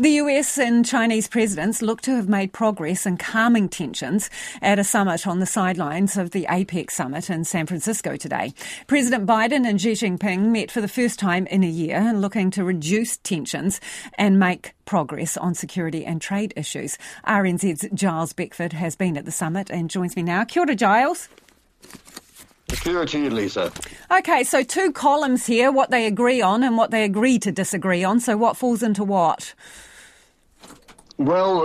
The US and Chinese presidents look to have made progress in calming tensions at a summit on the sidelines of the APEC summit in San Francisco today. President Biden and Xi Jinping met for the first time in a year, looking to reduce tensions and make progress on security and trade issues. RNZ's Giles Beckford has been at the summit and joins me now. Kia ora, Giles. Kia ora to you, Lisa. OK, so two columns here, what they agree on and what they agree to disagree on. So what falls into what? Well,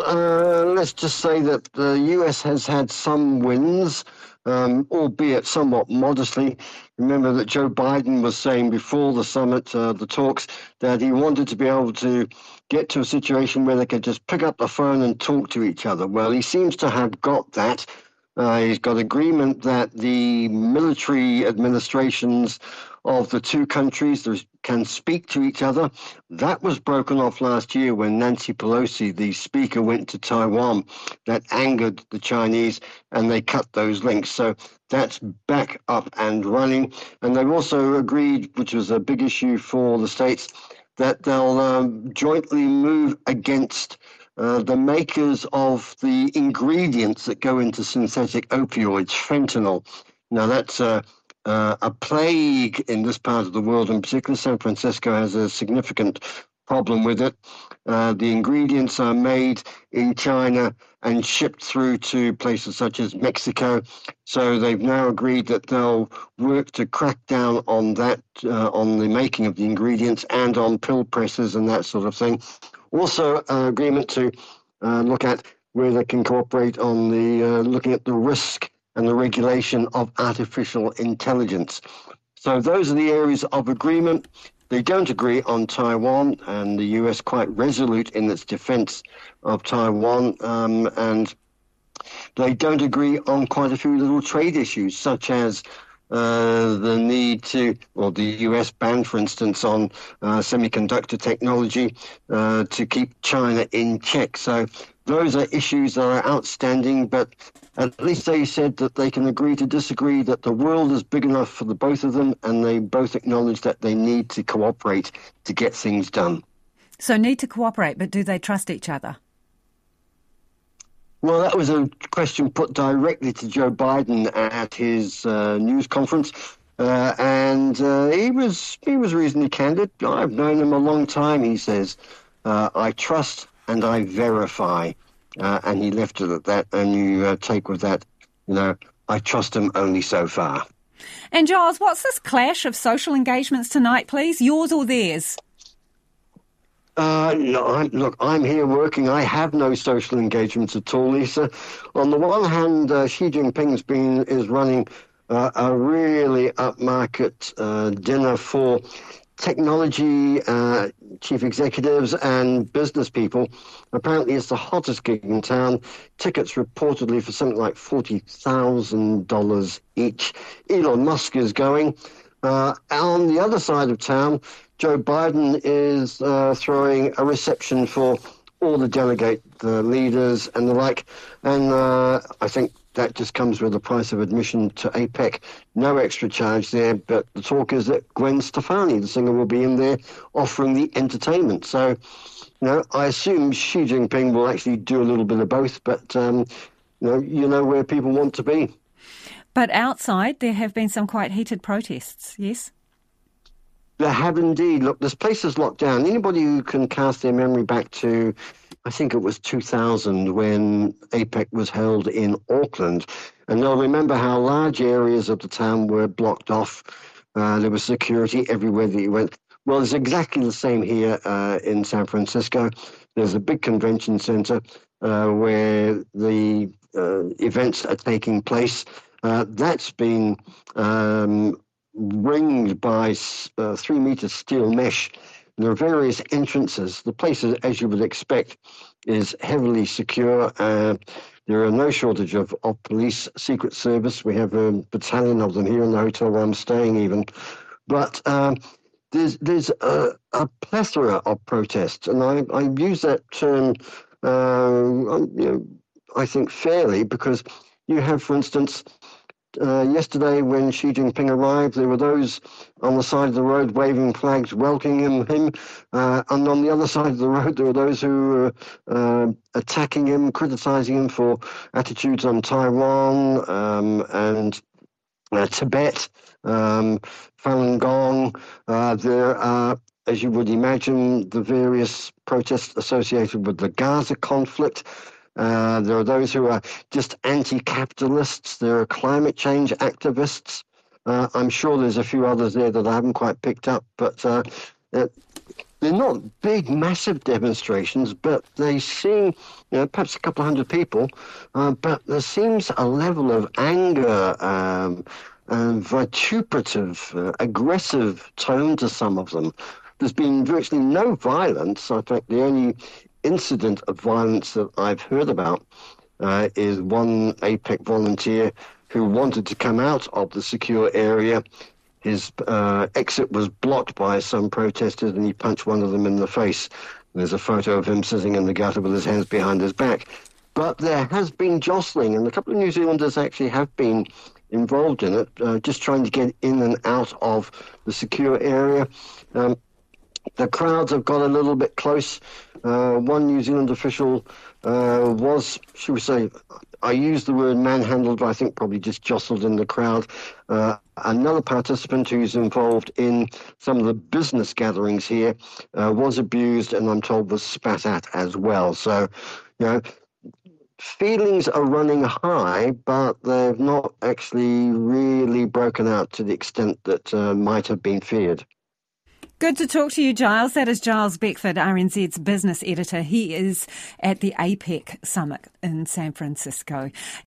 let's just say that the US has had some wins, albeit somewhat modestly. Remember that Joe Biden was saying before the summit, the talks, that he wanted to be able to get to a situation where they could just pick up the phone and talk to each other. Well, he seems to have got that. He's got agreement that the military administrations of the two countries can speak to each other. That was broken off last year when Nancy Pelosi, the speaker, went to Taiwan. That angered the Chinese and they cut those links. So that's back up and running. And they've also agreed, which was a big issue for the states, that they'll jointly move against the makers of the ingredients that go into synthetic opioids, fentanyl. Now, that's a plague in this part of the world, in particular. San Francisco has a significant problem with it. The ingredients are made in China and shipped through to places such as Mexico. So they've now agreed that they'll work to crack down on that, on the making of the ingredients and on pill presses and that sort of thing. Also, an agreement to look at where they can cooperate on the looking at the risk and the regulation of artificial intelligence. So those are the areas of agreement. They don't agree on Taiwan, and the US quite resolute in its defense of Taiwan. And they don't agree on quite a few little trade issues, such as the need to, or the US ban, for instance, on semiconductor technology to keep China in check. So those are issues that are outstanding, but at least they said that they can agree to disagree, that the world is big enough for the both of them, and they both acknowledge that they need to cooperate to get things done. So need to cooperate, but do they trust each other? Well, that was a question put directly to Joe Biden at his news conference, and he was reasonably candid. I've known him a long time, he says. I trust and I verify, and he left it at that. And you take with that, you know, I trust him only so far. And Giles, what's this clash of social engagements tonight, please? Yours or theirs? Look, I'm here working. I have no social engagements at all, Lisa. On the one hand, Xi Jinping is running a really upmarket dinner for technology chief executives and business people. Apparently, it's the hottest gig in town. Tickets reportedly for something like $40,000 each. Elon Musk is going. On the other side of town, Joe Biden is throwing a reception for all the delegate leaders and the like. And I think that just comes with the price of admission to APEC. No extra charge there, but the talk is that Gwen Stefani, the singer, will be in there offering the entertainment. So, you know, I assume Xi Jinping will actually do a little bit of both, but, you know where people want to be. But outside, there have been some quite heated protests, yes? There have indeed. Look, this place is locked down. Anybody who can cast their memory back to, I think it was 2000 when APEC was held in Auckland, and they'll remember how large areas of the town were blocked off. There was security everywhere that you went. Well, it's exactly the same here in San Francisco. There's a big convention centre where the events are taking place. That's been ringed by 3 metres steel mesh. There are various entrances. The place, as you would expect, is heavily secure. There are no shortage of police, secret service. We have a battalion of them here in the hotel where I'm staying even. But there's a plethora of protests, and I use that term, I think, fairly, because you have, for instance, yesterday when Xi Jinping arrived, there were those on the side of the road waving flags, welcoming him. And on the other side of the road, there were those who were attacking him, criticizing him for attitudes on Taiwan and Tibet, Falun Gong. There are, as you would imagine, the various protests associated with the Gaza conflict. There are those who are just anti-capitalists. There are climate change activists. I'm sure there's a few others there that I haven't quite picked up, but they're not big, massive demonstrations, but they seem, perhaps a couple of hundred people, but there seems a level of anger and vituperative, aggressive tone to some of them. There's been virtually no violence. In fact, the only incident of violence that I've heard about is one APEC volunteer who wanted to come out of the secure area. His exit was blocked by some protesters and he punched one of them in the face. And there's a photo of him sitting in the gutter with his hands behind his back. But there has been jostling, and a couple of New Zealanders actually have been involved in it, just trying to get in and out of the secure area. The crowds have got a little bit close. One New Zealand official was, should we say, I use the word manhandled, but I think probably just jostled in the crowd. Another participant who's involved in some of the business gatherings here was abused and I'm told was spat at as well. So, feelings are running high, but they've not actually really broken out to the extent that might have been feared. Good to talk to you, Giles. That is Giles Beckford, RNZ's business editor. He is at the APEC summit in San Francisco.